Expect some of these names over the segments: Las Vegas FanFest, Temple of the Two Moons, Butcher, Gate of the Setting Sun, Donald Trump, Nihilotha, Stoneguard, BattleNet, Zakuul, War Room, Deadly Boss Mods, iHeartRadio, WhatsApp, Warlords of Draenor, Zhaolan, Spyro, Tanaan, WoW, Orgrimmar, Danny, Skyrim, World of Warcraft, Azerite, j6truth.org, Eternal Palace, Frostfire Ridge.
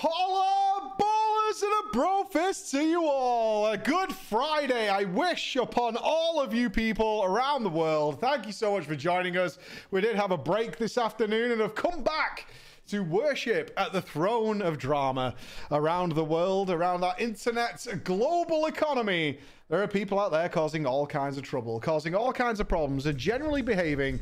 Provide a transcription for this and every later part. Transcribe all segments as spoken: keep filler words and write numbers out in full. holla, ballers, and a bro fist to you all. A good Friday, I wish, upon all of you people around the world. Thank you so much for joining us. We did have a break this afternoon and have come back to worship at the throne of drama around the world, around our internet's global economy. There are people out there causing all kinds of trouble, causing all kinds of problems, and generally behaving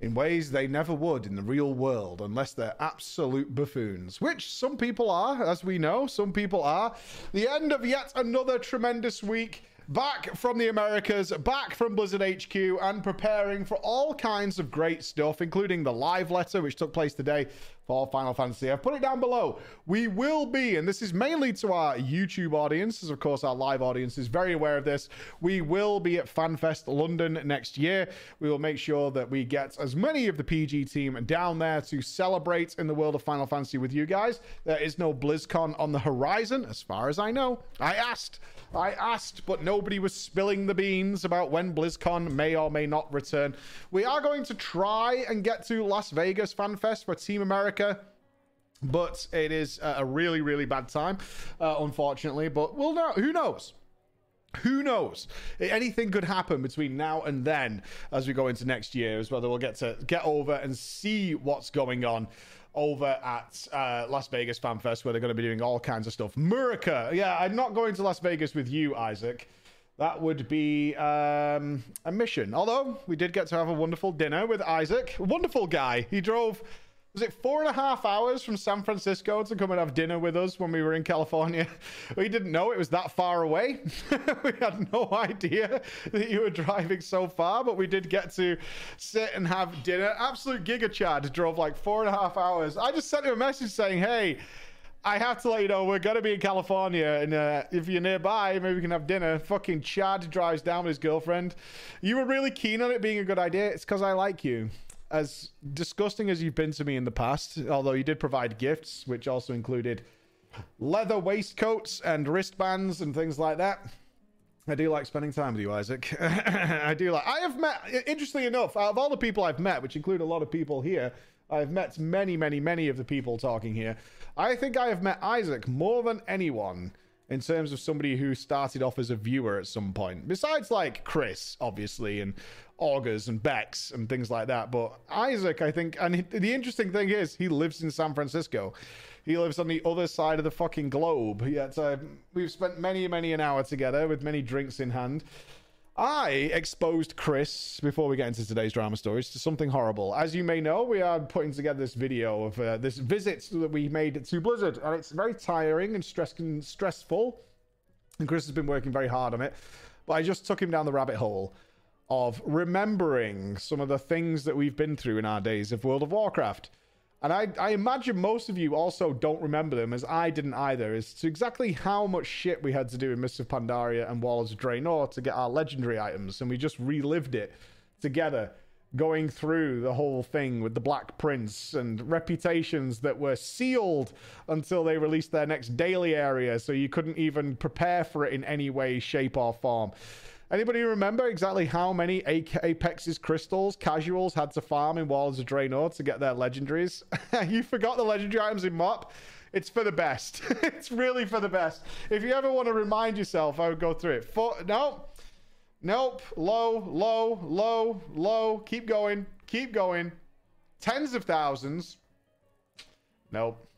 in ways they never would in the real world, unless they're absolute buffoons, which some people are, as we know, some people are. The end of yet another tremendous week, back from the Americas, back from Blizzard H Q, and preparing for all kinds of great stuff, including the live letter, which took place today for Final Fantasy. I've put it down below. We will be, and this is mainly to our YouTube audience, as of course our live audience is very aware of this, we will be at FanFest London next year. We will make sure that we get as many of the P G team down there to celebrate in the world of Final Fantasy with you guys. There is no BlizzCon on the horizon, as far as I know. I asked, I asked, but nobody was spilling the beans about when BlizzCon may or may not return. We are going to try and get to Las Vegas FanFest for Team America, but it is a really, really bad time, uh, unfortunately. But we'll know. Who knows? Who knows? Anything could happen between now and then as we go into next year, as whether we'll get to get over and see what's going on over at uh, Las Vegas FanFest, where they're going to be doing all kinds of stuff. Murica. Yeah, I'm not going to Las Vegas with you, Isaac. That would be um, a mission. Although we did get to have a wonderful dinner with Isaac. Wonderful guy. He drove... was it four and a half hours from San Francisco to come and have dinner with us when we were in California? We didn't know it was that far away. We had no idea that you were driving so far, but we did get to sit and have dinner. Absolute Giga Chad drove like four and a half hours. I just sent him a message saying, hey, I have to let you know we're going to be in California, and uh, if you're nearby, maybe we can have dinner. Fucking Chad drives down with his girlfriend. You were really keen on it being a good idea. It's because I like you. As disgusting as you've been to me in the past, although you did provide gifts, which also included leather waistcoats and wristbands and things like that. I do like spending time with you, Isaac. I do like... I have met... Interestingly enough, out of all the people I've met, which include a lot of people here, I've met many, many, many of the people talking here. I think I have met Isaac more than anyone in terms of somebody who started off as a viewer at some point. Besides, like, Chris, obviously, and... Augers and Bex and things like that. But Isaac, I think, and he, the interesting thing is he lives in San Francisco. He lives on the other side of the fucking globe. Yet uh, we've spent many, many an hour together with many drinks in hand. I exposed Chris, before we get into today's drama stories, to something horrible. As you may know, we are putting together this video of uh, this visit that we made to Blizzard, and it's very tiring and stress and stressful. And Chris has been working very hard on it, but I just took him down the rabbit hole of remembering some of the things that we've been through in our days of World of Warcraft. And I, I imagine most of you also don't remember them, as I didn't either, as to exactly how much shit we had to do in Mists of Pandaria and Warlords of Draenor to get our legendary items, and we just relived it together, going through the whole thing with the Black Prince and reputations that were sealed until they released their next daily area, so you couldn't even prepare for it in any way, shape, or form. Anybody remember exactly how many Apexis crystals casuals had to farm in Warlords of Draenor to get their legendaries? You forgot the legendary items in M O P? It's for the best. It's really for the best. If you ever want to remind yourself, I would go through it. For, nope. Nope. Low, low, low, low. Keep going. Keep going. Tens of thousands. Nope.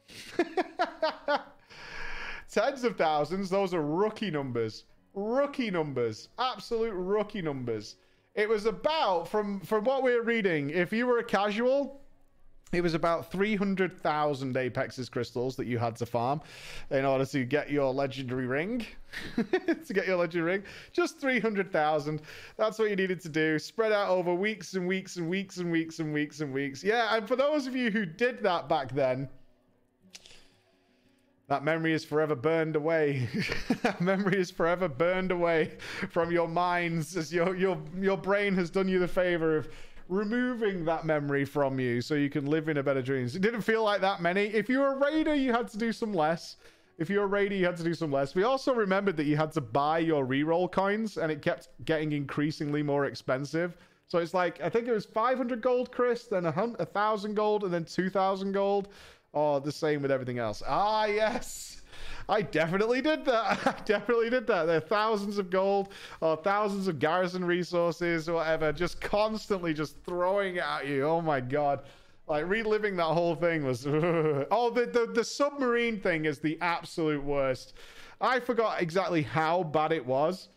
Tens of thousands. Those are rookie numbers. Rookie numbers, absolute rookie numbers. It was about, from from what we were reading, if you were a casual, it was about three hundred thousand Apexis crystals that you had to farm in order to get your legendary ring. To get your legendary ring, just three hundred thousand. That's what you needed to do, spread out over weeks and weeks and weeks and weeks and weeks and weeks. Yeah, and for those of you who did that back then, that memory is forever burned away. That memory is forever burned away from your minds, as your your your brain has done you the favor of removing that memory from you so you can live in a better dreams. It didn't feel like that many. If you were a raider, you had to do some less. If you were a raider, you had to do some less. We also remembered that you had to buy your reroll coins, and it kept getting increasingly more expensive. So it's like, I think it was five hundred gold, Chris, then a thousand gold, and then two thousand gold. are the same with everything else. Ah, yes! I definitely did that. I definitely did that. There are thousands of gold or thousands of garrison resources or whatever, just constantly just throwing it at you. Oh my God. Like, reliving that whole thing was... oh, the, the, the submarine thing is the absolute worst. I forgot exactly how bad it was,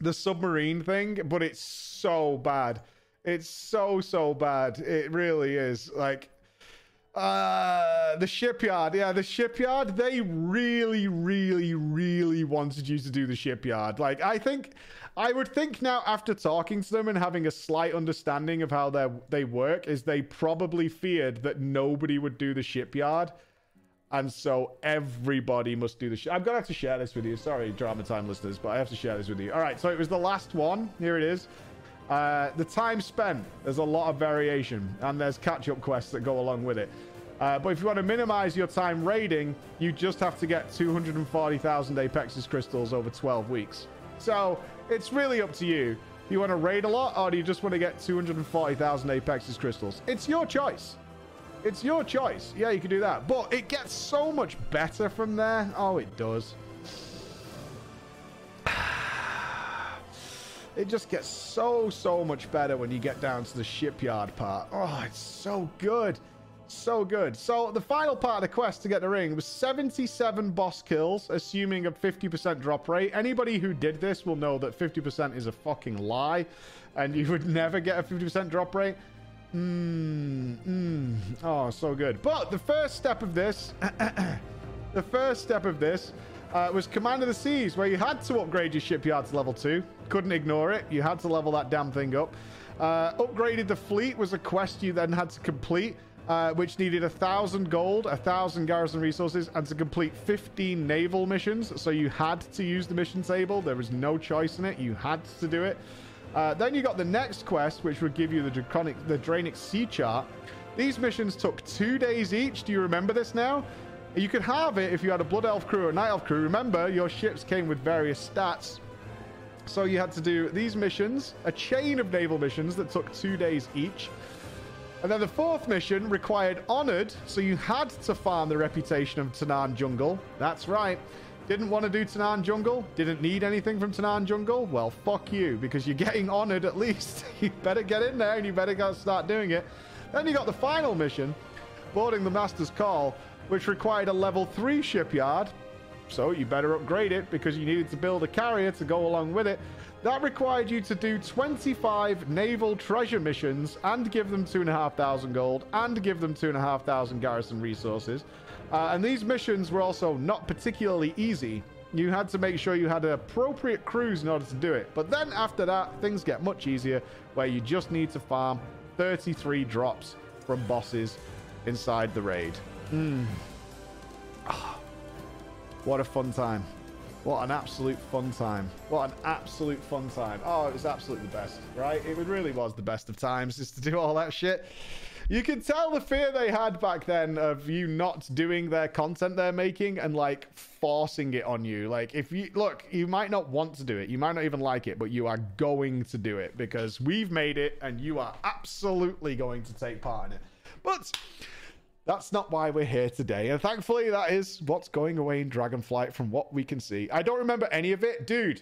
the submarine thing, but it's so bad. It's so, so bad. It really is. Like... Uh, the shipyard. Yeah, the shipyard. They really, really, really wanted you to do the shipyard. Like, I think, I would think now after talking to them and having a slight understanding of how they they work, is they probably feared that nobody would do the shipyard. And so everybody must do the shipyard. I'm going to have to share this with you. Sorry, Drama Time listeners, but I have to share this with you. All right, so it was the last one. Here it is. Uh, the time spent, there's a lot of variation, and there's catch-up quests that go along with it. Uh, but if you want to minimize your time raiding, you just have to get two hundred forty thousand Apexis crystals over twelve weeks. So it's really up to you. Do you want to raid a lot, or do you just want to get two hundred forty thousand Apexis crystals? It's your choice. It's your choice. Yeah, you can do that. But it gets so much better from there. Oh, it does. It just gets so, so much better when you get down to the shipyard part. Oh, it's so good. So good. So the final part of the quest to get the ring was seventy-seven boss kills, assuming a fifty percent drop rate. Anybody who did this will know that fifty percent is a fucking lie, and you would never get a fifty percent drop rate. Mmm, mmm. Oh, so good. But the first step of this, the first step of this, Uh, was Command of the Seas, where you had to upgrade your shipyard to level two. Couldn't ignore it. You had to level that damn thing up. Uh, upgraded the fleet was a quest you then had to complete, uh, which needed a thousand gold, a thousand garrison resources, and to complete fifteen naval missions. So you had to use the mission table. There was no choice in it. You had to do it. Uh, then you got the next quest, which would give you the Draconic, the Draenor Sea Chart. These missions took two days each. Do you remember this now? You could have it if you had a Blood Elf crew or a Night Elf crew. Remember, your ships came with various stats. So you had to do these missions, a chain of naval missions that took two days each. And then the fourth mission required Honored, so you had to farm the reputation of Tanaan Jungle. That's right. Didn't want to do Tanaan Jungle? Didn't need anything from Tanaan Jungle? Well, fuck you, because you're getting Honored at least. You better get in there and you better go start doing it. Then you got the final mission, Boarding the Master's Call, which required a level three shipyard, so you better upgrade it because you needed to build a carrier to go along with it. That required you to do twenty-five naval treasure missions and give them two and a half thousand gold and give them two and a half thousand garrison resources. Uh, and these missions were also not particularly easy. You had to make sure you had an appropriate crews in order to do it. But then after that, things get much easier, where you just need to farm thirty-three drops from bosses inside the raid. Mm. Oh, what a fun time. What an absolute fun time. What an absolute fun time. Oh, it was absolutely the best, right? It really was the best of times, just to do all that shit. You can tell the fear they had back then of you not doing their content they're making and, like, forcing it on you. Like, if you... Look, you might not want to do it. You might not even like it, but you are going to do it because we've made it and you are absolutely going to take part in it. But... that's not why we're here today. And thankfully, that is what's going away in Dragonflight from what we can see. I don't remember any of it. Dude,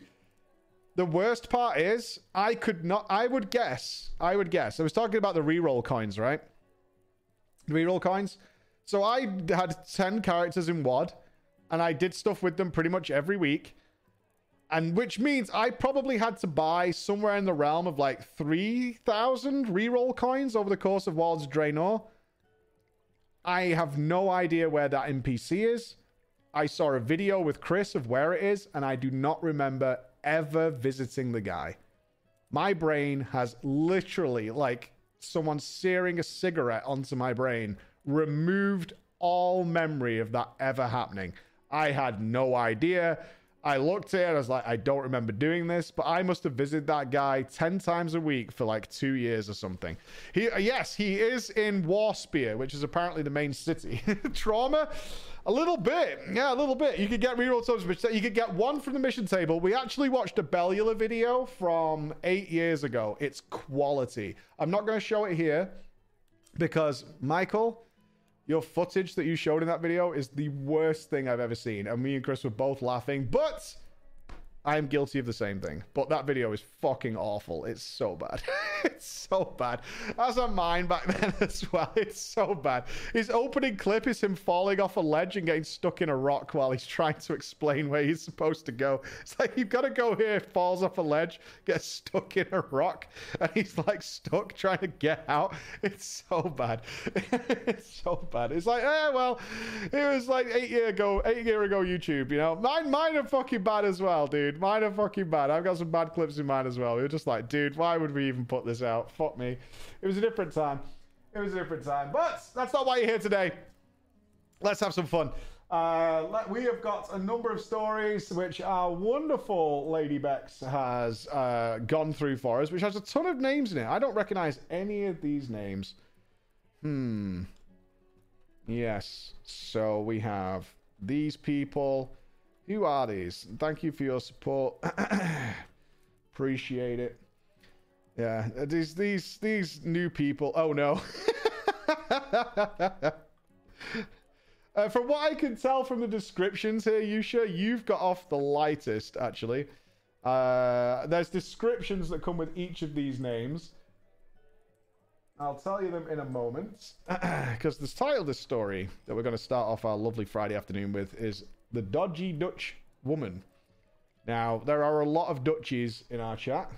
the worst part is I could not... I would guess. I would guess. I was talking about the reroll coins, right? The reroll coins. So I had ten characters in W O D, and I did stuff with them pretty much every week. And which means I probably had to buy somewhere in the realm of like three thousand reroll coins over the course of Warlords of Draenor. I have no idea where that N P C is. I saw a video with Chris of where it is, and I do not remember ever visiting the guy. My brain has literally, like someone searing a cigarette onto my brain, removed all memory of that ever happening. I had no idea. I looked at it, I was like, I don't remember doing this, but I must have visited that guy ten times a week for like two years or something. He, yes, he is in Warspear, which is apparently the main city. Trauma? A little bit. Yeah, a little bit. You could get reroll tokens, which you could get one from the mission table. We actually watched a Bellula video from eight years ago. It's quality. I'm not going to show it here because, Michael, Your footage that you showed in that video is the worst thing I've ever seen. And me and Chris were both laughing, but I'm guilty of the same thing. But that video is fucking awful. It's so bad. It's so bad. As on mine back then as well. It's so bad. His opening clip is him falling off a ledge and getting stuck in a rock while he's trying to explain where he's supposed to go. It's like, you've got to go here, falls off a ledge, gets stuck in a rock, and he's like stuck trying to get out. It's so bad. It's so bad. It's like, eh, well, it was like eight year ago, eight year ago YouTube, you know? Mine, mine are fucking bad as well, dude. Mine are fucking bad. I've got some bad clips in mine as well. We were just like, dude, why would we even put this out? Fuck me. It was a different time. It was a different time. But that's not why you're here today. Let's have some fun. Uh, let, we have got a number of stories which our wonderful Lady Bex has uh, gone through for us, which has a ton of names in it. I don't recognize any of these names. Hmm. Yes. So we have these people. Who are these? Thank you for your support. Appreciate it. Yeah, these these these new people. Oh no! uh, from what I can tell from the descriptions here, Yusha, you've got off the lightest. Actually, uh, there's descriptions that come with each of these names. I'll tell you them in a moment because the title of this story that we're going to start off our lovely Friday afternoon with is. The Dodgy Dutch Woman. Now, there are a lot of Dutchies in our chat.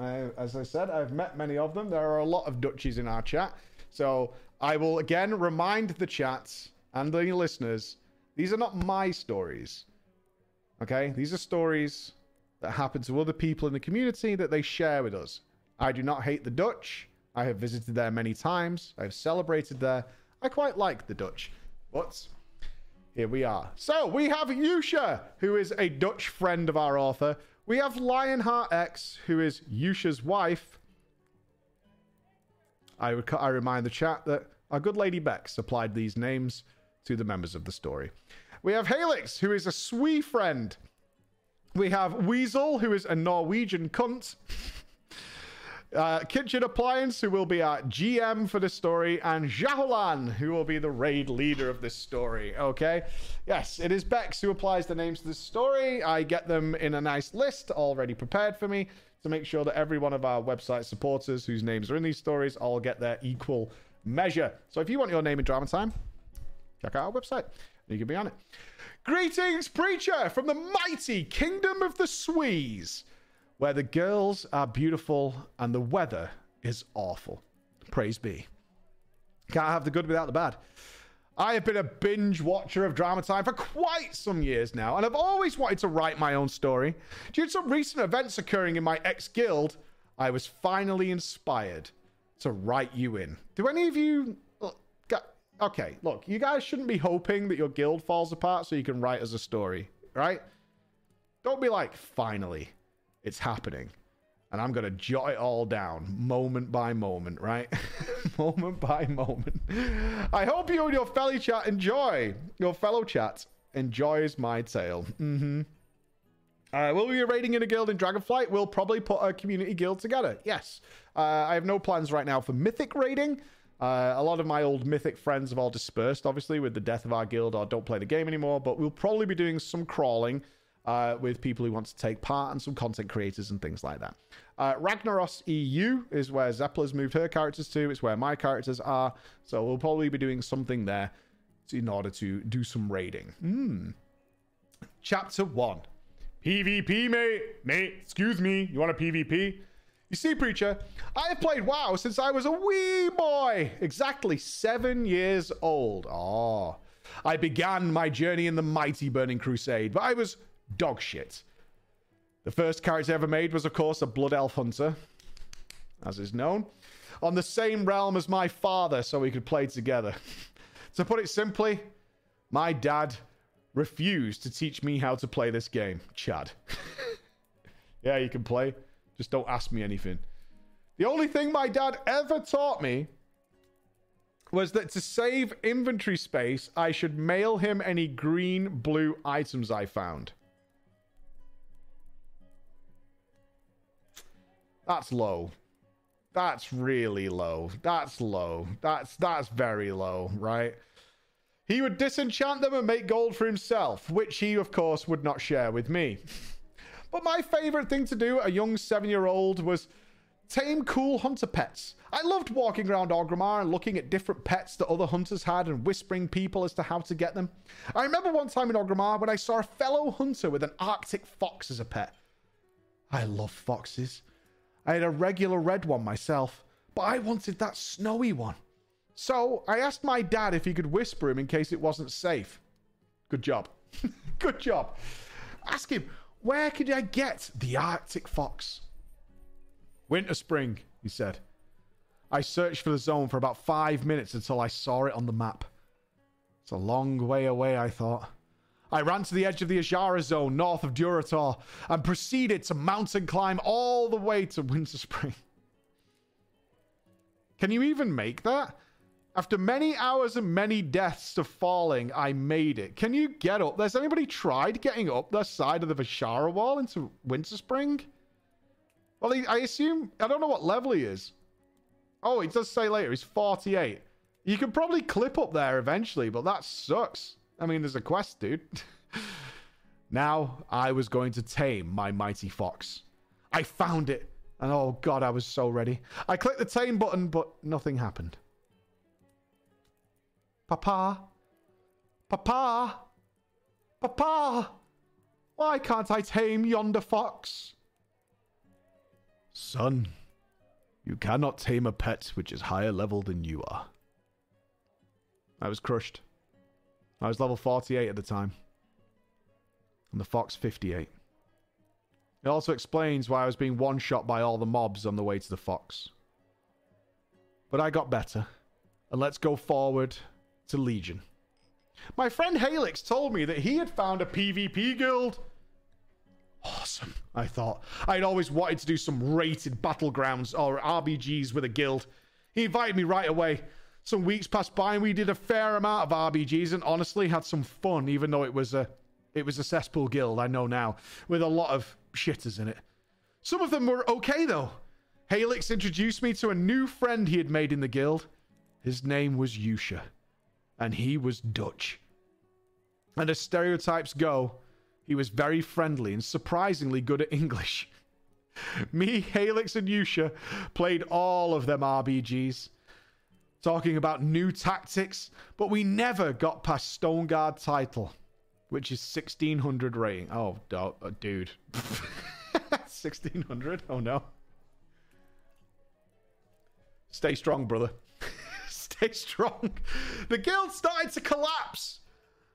I, as I said, I've met many of them. There are a lot of Dutchies in our chat. So I will again remind the chats and the listeners, these are not my stories. Okay? These are stories that happen to other people in the community that they share with us. I do not hate the Dutch. I have visited there many times. I have celebrated there. I quite like the Dutch. But... here we are. So we have Yusha, who is a Dutch friend of our author. We have Lionheart X, who is Yusha's wife. I, rec- I remind the chat that our good Lady Beck supplied these names to the members of the story. We have Halix, who is a Swee friend. We have Weasel, who is a Norwegian cunt. Uh, Kitchen Appliance, who will be our G M for this story, and Zhaolan, who will be the raid leader of this story. Okay, yes, it is Bex who applies the names to this story. I get them in a nice list already prepared for me to make sure that every one of our website supporters whose names are in these stories all get their equal measure. So if you want your name in Drama Time, check out our website. You can be on it. Greetings, preacher, from the mighty Kingdom of the Swees, where the girls are beautiful and the weather is awful. Praise be. Can't have the good without the bad. I have been a binge watcher of Drama Time for quite some years now, and I've always wanted to write my own story. Due to some recent events occurring in my ex-guild, I was finally inspired to write you in. Do any of you... Okay, look, you guys shouldn't be hoping that your guild falls apart so you can write us a story, right? Don't be like, finally... it's happening. And I'm going to jot it all down, moment by moment, right? Moment by moment. I hope you and your fellow chat enjoy. Your fellow chat enjoys my tale. Mm-hmm. Uh, will we be raiding in a guild in Dragonflight? We'll probably put a community guild together. Yes. Uh, I have no plans right now for mythic raiding. Uh, a lot of my old mythic friends have all dispersed, obviously, with the death of our guild or don't play the game anymore. But we'll probably be doing some crawling. Uh, with people who want to take part and some content creators and things like that. Uh, Ragnaros E U is where Zepla's moved her characters to. It's where my characters are. So we'll probably be doing something there in order to do some raiding. Mm. Chapter one. PvP, mate. Mate, excuse me. You want a PvP? You see, Preacher, I have played WoW since I was a wee boy. Exactly seven years old. Oh, I began my journey in the mighty Burning Crusade, but I was... dog shit. The first character I ever made was, of course, a blood elf hunter, as is known, on the same realm as my father, so we could play together. To put it simply, my dad refused to teach me how to play this game, Chad. Yeah, you can play. Just don't ask me anything. The only thing my dad ever taught me was that to save inventory space, I should mail him any green, blue items I found. That's low. That's really low. That's low. That's that's very low, right? He would disenchant them and make gold for himself, which he, of course, would not share with me. But my favorite thing to do, a young seven-year-old, was tame cool hunter pets. I loved walking around Orgrimmar and looking at different pets that other hunters had and whispering people as to how to get them. I remember one time in Orgrimmar when I saw a fellow hunter with an Arctic fox as a pet. I love foxes. I had a regular red one myself, but I wanted that snowy one. So I asked my dad if he could whisper him in case it wasn't safe. Good job. Good job. Ask him, where could I get the Arctic fox? Winterspring, he said. I searched for the zone for about five minutes until I saw it on the map. It's a long way away, I thought. I ran to the edge of the Azshara zone north of Durator and proceeded to mountain climb all the way to Winterspring. Can you even make that? After many hours and many deaths of falling, I made it. Can you get up? Has anybody tried getting up the side of the Azshara wall into Winterspring? Well, he, I assume... I don't know what level he is. Oh, it does say later. He's forty-eight. You can probably clip up there eventually, but that sucks. I mean, there's a quest, dude. Now, I was going to tame my mighty fox. I found it. And oh, God, I was so ready. I clicked the tame button, but nothing happened. Papa. Papa. Papa. Why can't I tame yonder fox? Son, you cannot tame a pet which is higher level than you are. I was crushed. I was level forty-eight at the time. And the fox fifty-eight. It also explains why I was being one-shot by all the mobs on the way to the fox. But I got better. And let's go forward to Legion. My friend Halix told me that he had found a PvP guild. Awesome, I thought. I'd always wanted to do some rated battlegrounds or R B Gs with a guild. He invited me right away. Some weeks passed by and we did a fair amount of R B Gs and honestly had some fun, even though it was a it was a cesspool guild, I know now, with a lot of shitters in it. Some of them were okay, though. Halix introduced me to a new friend he had made in the guild. His name was Yusha, and he was Dutch. And as stereotypes go, he was very friendly and surprisingly good at English. Me, Halix, and Yusha played all of them R B Gs, talking about new tactics, but we never got past Stoneguard title, which is sixteen hundred rating. Oh, dude. sixteen hundred? Oh, no. Stay strong, brother. Stay strong. The guild started to collapse.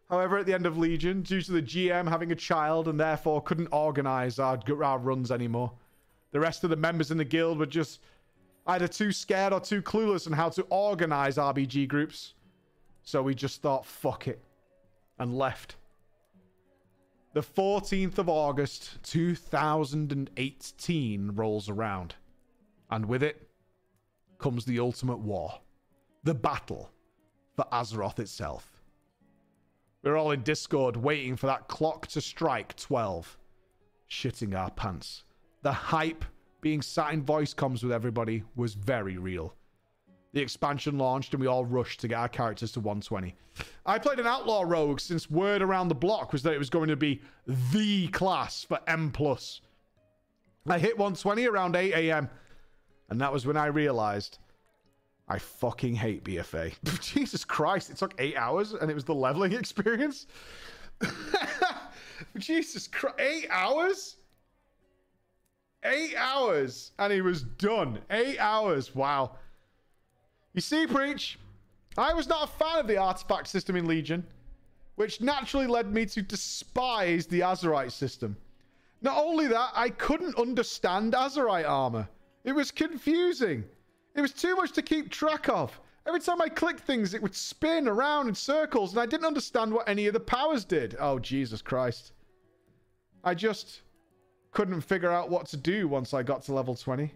However, at the end of Legion, due to the G M having a child and therefore couldn't organize our, our runs anymore, the rest of the members in the guild were just either too scared or too clueless on how to organize R B G groups. So we just thought, fuck it, and left. The fourteenth of August, two thousand eighteen rolls around. And with it comes the ultimate war. The battle for Azeroth itself. We were all in Discord waiting for that clock to strike twelve. Shitting our pants. The hype being sat in voice comms with everybody was very real. The expansion launched and we all rushed to get our characters to one twenty. I played an outlaw rogue since word around the block was that it was going to be the class for M plus. I hit one twenty around eight a m and that was when I realized I fucking hate B F A. Jesus Christ, it took eight hours and it was the leveling experience? Jesus Christ, eight hours? Eight hours and he was done. Eight hours, wow. You see, Preach, I was not a fan of the artifact system in Legion, which naturally led me to despise the Azerite system. Not only that, I couldn't understand Azerite armor. It was confusing. It was too much to keep track of. Every time I clicked things, it would spin around in circles, and I didn't understand what any of the powers did. Oh, Jesus Christ. I just couldn't figure out what to do once I got to level twenty.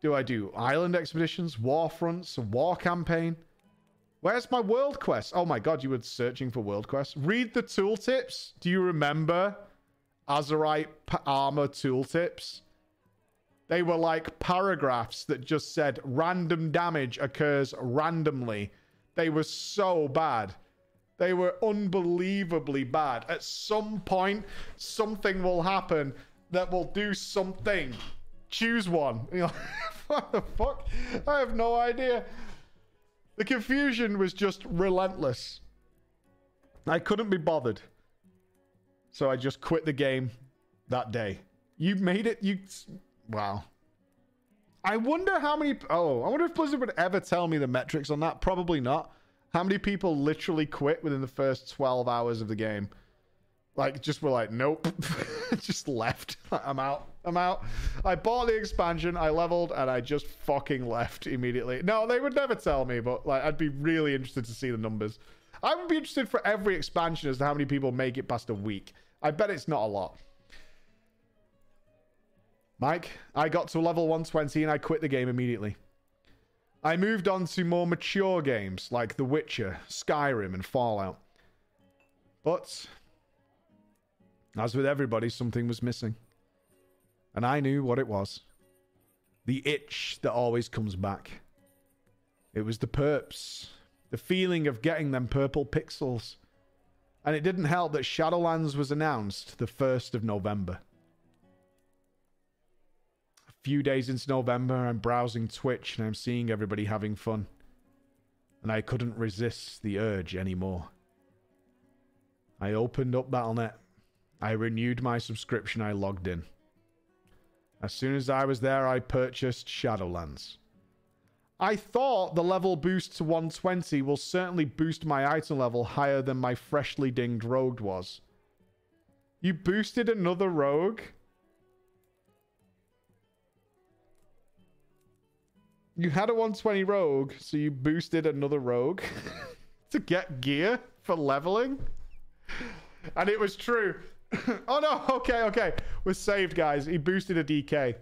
Do I do island expeditions, war fronts, a war campaign? Where's my world quest? Oh my God, you were searching for world quests. Read the tooltips. Do you remember Azerite armor tooltips? They were like paragraphs that just said random damage occurs randomly. They were so bad. They were unbelievably bad. At some point, something will happen that will do something. Choose one. You're like, what the fuck? I have no idea. The confusion was just relentless. I couldn't be bothered. So I just quit the game that day. You made it. You... Wow. I wonder how many... Oh, I wonder if Blizzard would ever tell me the metrics on that. Probably not. How many people literally quit within the first twelve hours of the game? Like, just were like, nope. Just left. I'm out. I'm out. I bought the expansion, I leveled, and I just fucking left immediately. No, they would never tell me, but like, I'd be really interested to see the numbers. I would be interested for every expansion as to how many people make it past a week. I bet it's not a lot. Mike, I got to level one twenty and I quit the game immediately. I moved on to more mature games like The Witcher, Skyrim, and Fallout. But, as with everybody, something was missing. And I knew what it was. The itch that always comes back. It was the perps. The feeling of getting them purple pixels. And it didn't help that Shadowlands was announced the first of November. A few days into November, I'm browsing Twitch and I'm seeing everybody having fun. And I couldn't resist the urge anymore. I opened up BattleNet. I renewed my subscription. I logged in. As soon as I was there, I purchased Shadowlands. I thought the level boost to one twenty will certainly boost my item level higher than my freshly dinged rogue was. You boosted another rogue? You had a one twenty rogue, so you boosted another rogue to get gear for leveling? And it was true. Oh no, okay, okay. We're saved, guys. He boosted a D K.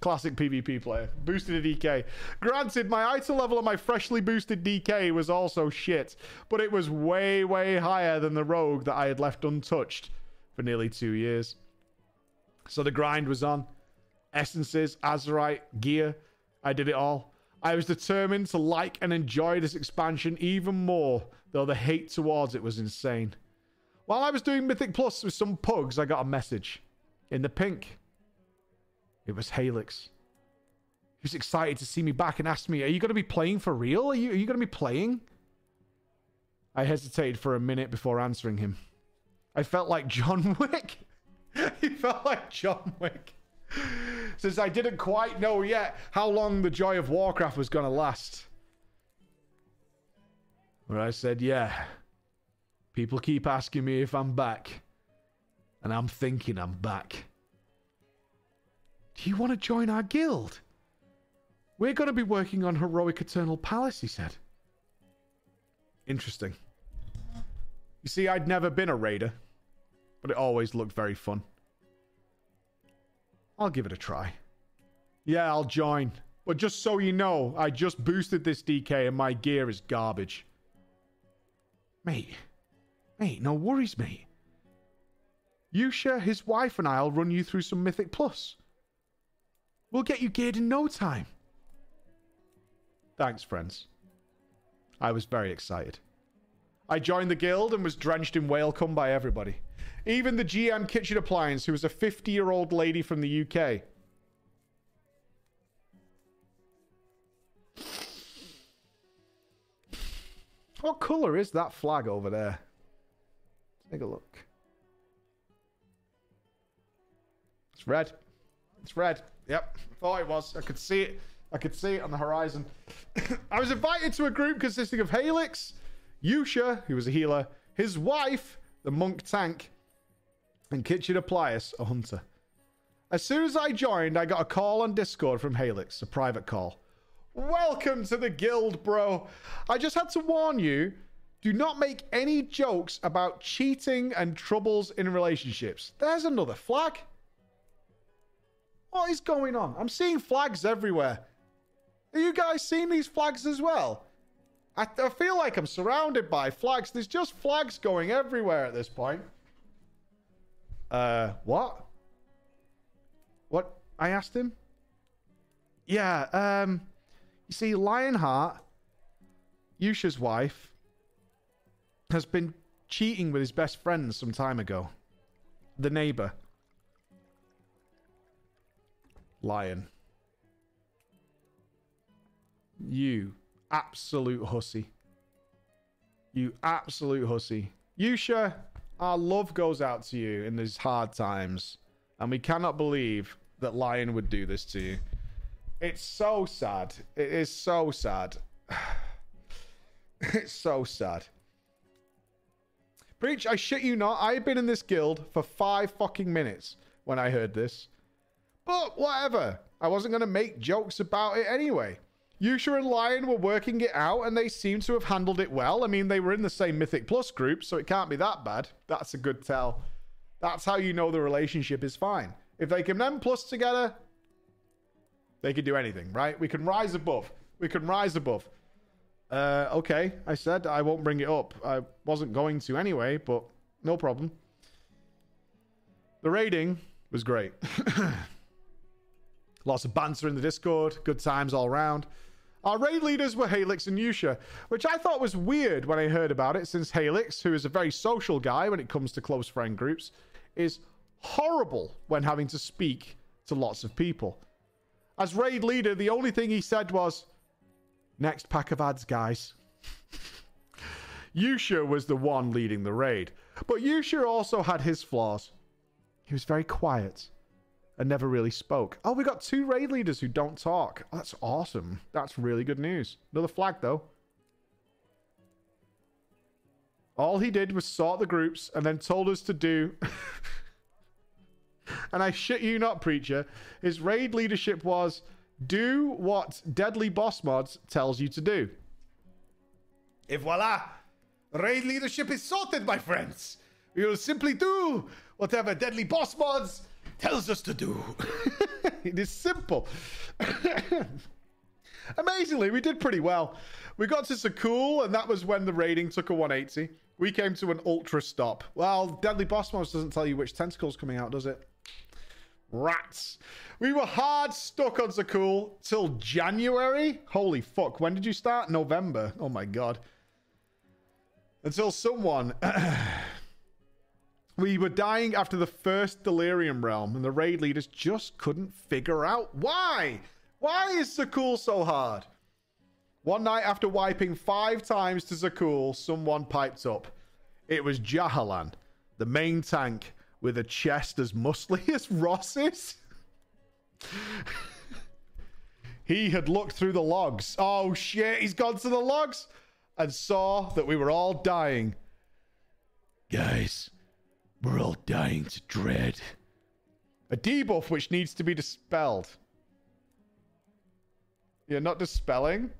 Classic PvP player. Boosted a D K. Granted, my item level on my freshly boosted D K was also shit, but it was way, way higher than the rogue that I had left untouched for nearly two years. So the grind was on. Essences, Azerite, gear. I did it all. I was determined to like and enjoy this expansion even more, though the hate towards it was insane. While I was doing Mythic Plus with some pugs, I got a message. In the pink. It was Halix. He was excited to see me back and asked me, are you going to be playing for real? Are you, are you going to be playing? I hesitated for a minute before answering him. I felt like John Wick. He felt like John Wick. Since I didn't quite know yet how long the joy of Warcraft was going to last. Where I said, yeah. People keep asking me if I'm back. And I'm thinking I'm back. Do you want to join our guild? We're going to be working on Heroic Eternal Palace, he said. Interesting. You see, I'd never been a raider, but it always looked very fun. I'll give it a try. Yeah, I'll join. But just so you know, I just boosted this D K and my gear is garbage. Mate. Mate, no worries, mate. Yusha, his wife, and I will run you through some Mythic Plus. We'll get you geared in no time. Thanks, friends. I was very excited. I joined the guild and was drenched in welcome by everybody. Even the G M Kitchen Appliance, who was a fifty-year-old lady from the U K. What colour is that flag over there? Take a look. It's red. It's red. Yep, I thought it was. I could see it. I could see it on the horizon. I was invited to a group consisting of Halix, Yusha, who was a healer, his wife, the monk tank, and Kitchen Applias, a hunter. As soon as I joined, I got a call on Discord from Halix, a private call. Welcome to the guild, bro. I just had to warn you, do not make any jokes about cheating and troubles in relationships. There's another flag. What is going on? I'm seeing flags everywhere. Are you guys seeing these flags as well? I, I feel like I'm surrounded by flags. There's just flags going everywhere at this point. Uh, what? What? I asked him. Yeah, um, you see, Lionheart, Yusha's wife, has been cheating with his best friend some time ago. The neighbor. Lion. You absolute hussy. You absolute hussy. Yusha, our love goes out to you in these hard times. And we cannot believe that Lion would do this to you. It's so sad. It is so sad. It's so sad. Breach, I shit you not, I had been in this guild for five fucking minutes when I heard this. But whatever. I wasn't going to make jokes about it anyway. Yusha and Lion were working it out, and they seem to have handled it well. I mean, they were in the same Mythic Plus group, so it can't be that bad. That's a good tell. That's how you know the relationship is fine. If they can M plus together, they can do anything, right? We can rise above. We can rise above. Uh, okay, I said I won't bring it up. I wasn't going to anyway, but no problem. The raiding was great. Lots of banter in the Discord. Good times all round. Our raid leaders were Halix and Yusha, which I thought was weird when I heard about it, since Halix, who is a very social guy when it comes to close friend groups, is horrible when having to speak to lots of people. As raid leader, the only thing he said was, "Next pack of ads, guys." Yusha was the one leading the raid, but Yusha also had his flaws. He was very quiet and never really spoke. Oh, we got two raid leaders who don't talk. Oh, that's awesome. That's really good news. Another flag, though. All he did was sort the groups and then told us to do... and I shit you not, Preacher. His raid leadership was, do what Deadly Boss Mods tells you to do. Et voila! Raid leadership is sorted, my friends. We will simply do whatever Deadly Boss Mods tells us to do. It is simple. Amazingly, we did pretty well. We got to Zakuul, and that was when the raiding took a one eighty. We came to an ultra stop. Well, Deadly Boss Mods doesn't tell you which tentacle's coming out, does it? Rats. We were hard stuck on Zakuul till January. Holy fuck. When did you start? November. Oh my god. Until someone... We were dying after the first Delirium Realm, and the raid leaders just couldn't figure out why. Why is Zakuul so hard? One night after wiping five times to Zakuul, someone piped up. It was Jahalan, the main tank, with a chest as muscly as Ross's. He had looked through the logs. Oh shit, he's gone to the logs and saw that we were all dying. Guys... we're all dying to dread. A debuff which needs to be dispelled. You're not dispelling?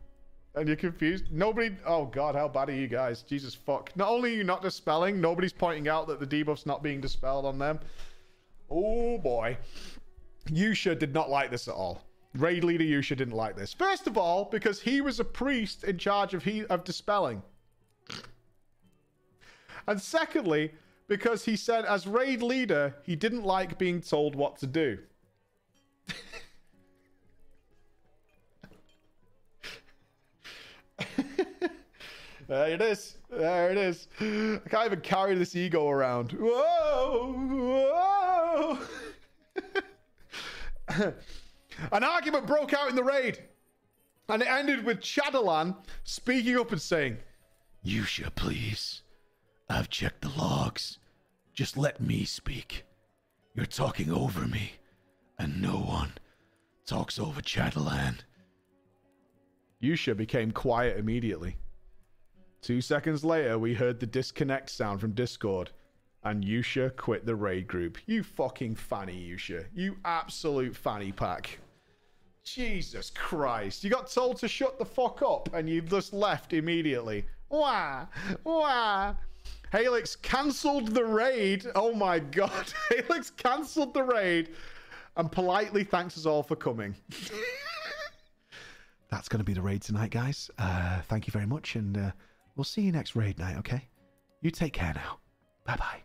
And you're confused? Nobody... Oh, God, how bad are you guys? Jesus, fuck. Not only are you not dispelling, nobody's pointing out that the debuff's not being dispelled on them. Oh, boy. Yusha did not like this at all. Raid leader Yusha didn't like this. First of all, because he was a priest in charge of, he of dispelling. And secondly... because he said, as raid leader, he didn't like being told what to do. There it is. There it is. I can't even carry this ego around. Whoa! Whoa! An argument broke out in the raid. And it ended with Shadowlands speaking up and saying, Yusha, please. I've checked the logs. Just let me speak. You're talking over me, and no one talks over Shadowlands. Yusha became quiet immediately. Two seconds later, we heard the disconnect sound from Discord, and Yusha quit the raid group. You fucking fanny, Yusha. You absolute fanny pack. Jesus Christ. You got told to shut the fuck up, and you just left immediately. Wah! Wah! Halix cancelled the raid. Oh my god. Halix cancelled the raid and politely thanks us all for coming. That's going to be the raid tonight, guys. Uh, thank you very much, and uh, we'll see you next raid night, okay? You take care now. Bye-bye.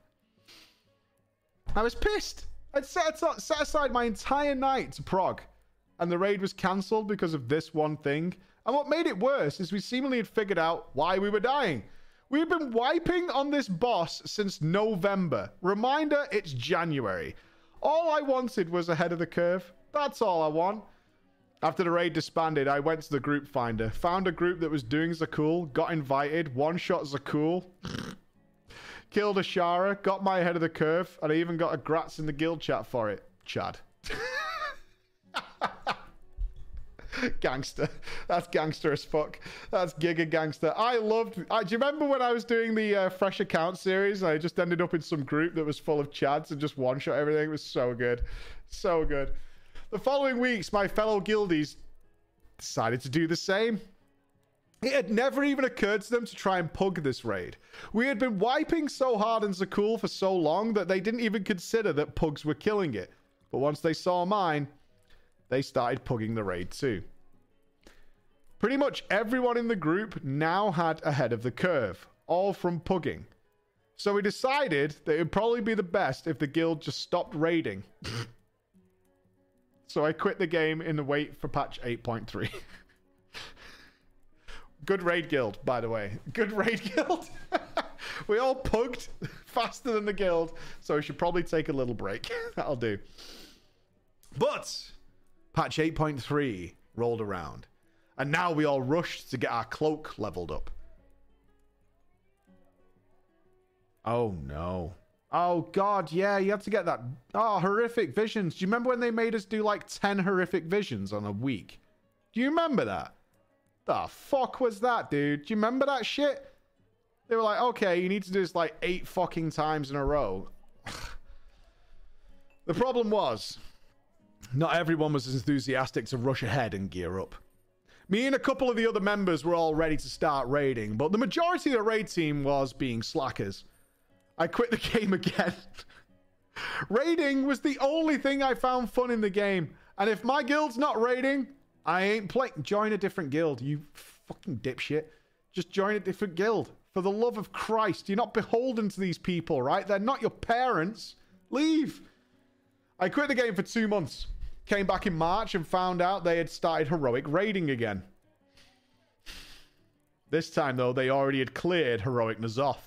I was pissed. I'd set, set aside my entire night to prog. and the raid was cancelled because of this one thing. And what made it worse is we seemingly had figured out why we were dying. We've been wiping on this boss since November. Reminder, it's January. All I wanted was ahead of the curve. That's all I want. After the raid disbanded, I went to the group finder, found a group that was doing Zakuul, got invited, one-shot Zakuul, killed Azshara, got my ahead of the curve, and I even got a grats in the guild chat for it. Chad. Gangster. That's gangster as fuck. That's giga gangster. I loved... I, do you remember when I was doing the uh, Fresh Account series? I just ended up in some group that was full of Chads and just one-shot everything. It was so good. So good. The following weeks, my fellow guildies decided to do the same. It had never even occurred to them to try and pug this raid. We had been wiping so hard in Zakuul for so long that they didn't even consider that pugs were killing it. But once they saw mine... they started pugging the raid too. Pretty much everyone in the group now had ahead of the curve, all from pugging. So we decided that it would probably be the best if the guild just stopped raiding. So I quit the game in the wait for patch eight point three. Good raid guild, by the way. Good raid guild. We all pugged faster than the guild, so we should probably take a little break. That'll do. But... patch eight point three rolled around, and now we all rushed to get our cloak leveled up. Oh no. Oh god, yeah, you had to get that. Oh, horrific visions. Do you remember when they made us do like ten horrific visions on a week? Do you remember that? The fuck was that, dude? Do you remember that shit? They were like, okay, you need to do this like eight fucking times in a row. The problem was... not everyone was as enthusiastic to rush ahead and gear up. Me and a couple of the other members were all ready to start raiding, but the majority of the raid team was being slackers. I quit the game again. Raiding was the only thing I found fun in the game, and if my guild's not raiding, I ain't playing. Join a different guild, you fucking dipshit. Just join a different guild. For the love of Christ, you're not beholden to these people, right? They're not your parents. Leave. I quit the game for two months. Came back in March and found out they had started heroic raiding again. This time, though, they already had cleared heroic N'Zoth.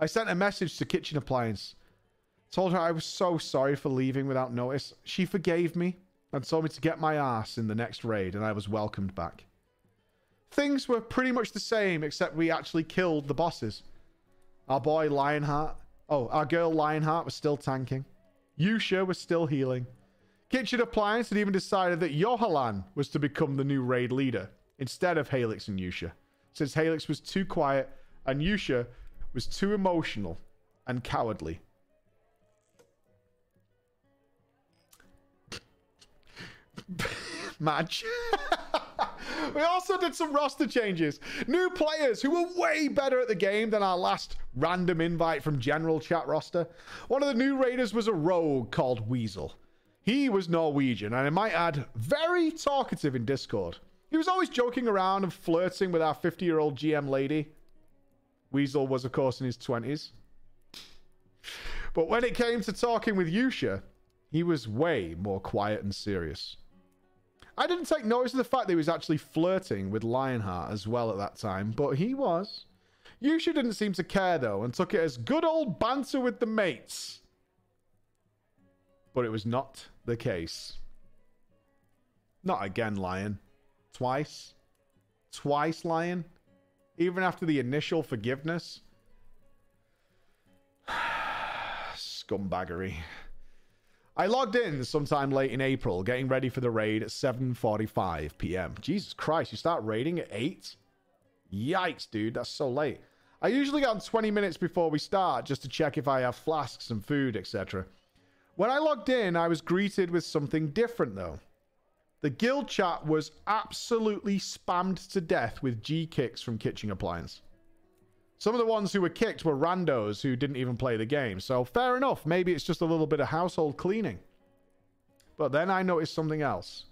I sent a message to Kitchen Appliance. Told her I was so sorry for leaving without notice. She forgave me and told me to get my ass in the next raid, and I was welcomed back. Things were pretty much the same, except we actually killed the bosses. Our boy Lionheart... Oh, our girl Lionheart was still tanking. Yusha was still healing. Kitchen Appliance had even decided that Yohalan was to become the new raid leader instead of Halix and Yusha, since Halix was too quiet and Yusha was too emotional and cowardly. Match. We also did some roster changes. New players who were way better at the game than our last random invite from general chat roster. One of the new raiders was a rogue called Weasel. He was Norwegian, and I might add, very talkative in Discord. He was always joking around and flirting with our fifty-year-old G M lady. Weasel was, of course, in his twenties. But when it came to talking with Yusha, he was way more quiet and serious. I didn't take notice of the fact that he was actually flirting with Lionheart as well at that time, but he was. Yusha didn't seem to care, though, and took it as good old banter with the mates. But it was not the case. Not again, Lion. Twice. Twice, Lion. Even after the initial forgiveness. Scumbaggery. I logged in sometime late in April, getting ready for the raid at seven forty-five p m Jesus Christ, you start raiding at eight? Yikes, dude, that's so late. I usually get on twenty minutes before we start, just to check if I have flasks and food, et cetera. When I logged in, I was greeted with something different, though. The guild chat was absolutely spammed to death with G-kicks from Kitchen Appliance. Some of the ones who were kicked were randos who didn't even play the game, so fair enough, maybe it's just a little bit of household cleaning. But then I noticed something else.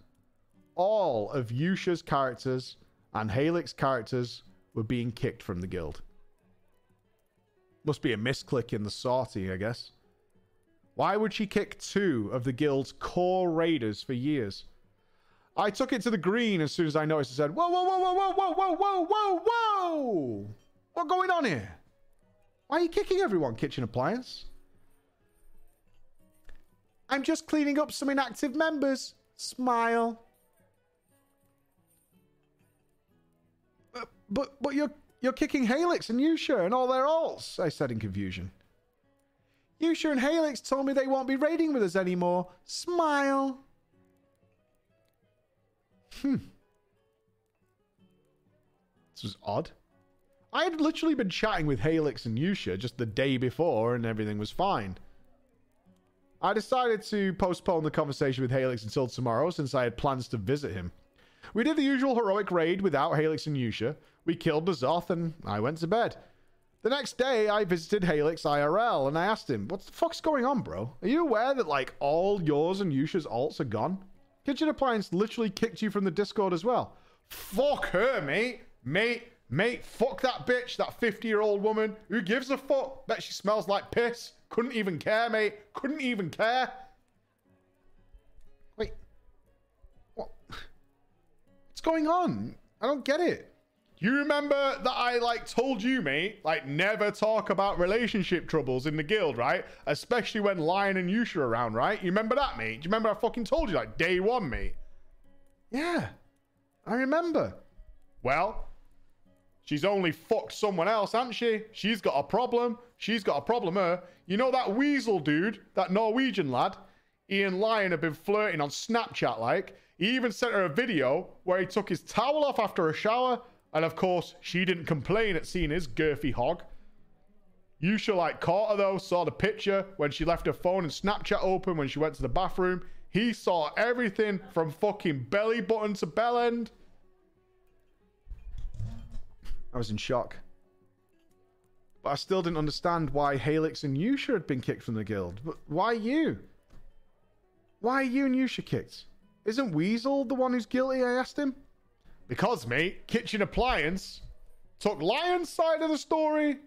All of Yusha's characters and Halix's characters were being kicked from the guild. Must be a misclick in the sortie, I guess. Why would she kick two of the guild's core raiders for years? I took it to the green as soon as I noticed. I said, whoa, whoa, whoa, whoa, whoa, whoa, whoa, whoa, whoa, whoa! What's going on here? Why are you kicking everyone, kitchen appliance? I'm just cleaning up some inactive members. Smile. But, but, but you're, you're kicking Halix and Yusha and all their alts, I said in confusion. Yusha and Halix told me they won't be raiding with us anymore. Smile. Hmm. This was odd. I had literally been chatting with Halix and Yusha just the day before and everything was fine. I decided to postpone the conversation with Halix until tomorrow since I had plans to visit him. We did the usual heroic raid without Halix and Yusha. We killed N'Zoth and I went to bed. The next day, I visited Halix I R L and I asked him, what the fuck's going on, bro? Are you aware that, like, all yours and Yusha's alts are gone? Kitchen Appliance literally kicked you from the Discord as well. Fuck her, mate. Mate. Mate, fuck that bitch, that fifty-year-old woman. Who gives a fuck? Bet she smells like piss. Couldn't even care, mate. Couldn't even care. Wait. What? What's going on? I don't get it. You remember that I, like, told you, mate, like, never talk about relationship troubles in the guild, right? Especially when Lion and Yusha are around, right? You remember that, mate? Do you remember I fucking told you, like, day one, mate? Yeah. I remember. Well... she's only fucked someone else, hasn't she? She's got a problem. She's got a problem, her. You know that weasel dude, that Norwegian lad? He and Lion have been flirting on Snapchat, like. He even sent her a video where he took his towel off after a shower. And, of course, she didn't complain at seeing his girthy hog. Yusha, like, caught her, though, saw the picture when she left her phone and Snapchat open when she went to the bathroom. He saw everything from fucking belly button to bell end. I was in shock. But I still didn't understand why Halix and Yusha had been kicked from the guild. But why you? Why are you and Yusha kicked? Isn't Weasel the one who's guilty, I asked him. Because, mate, Kitchen Appliance took Lion's side of the story.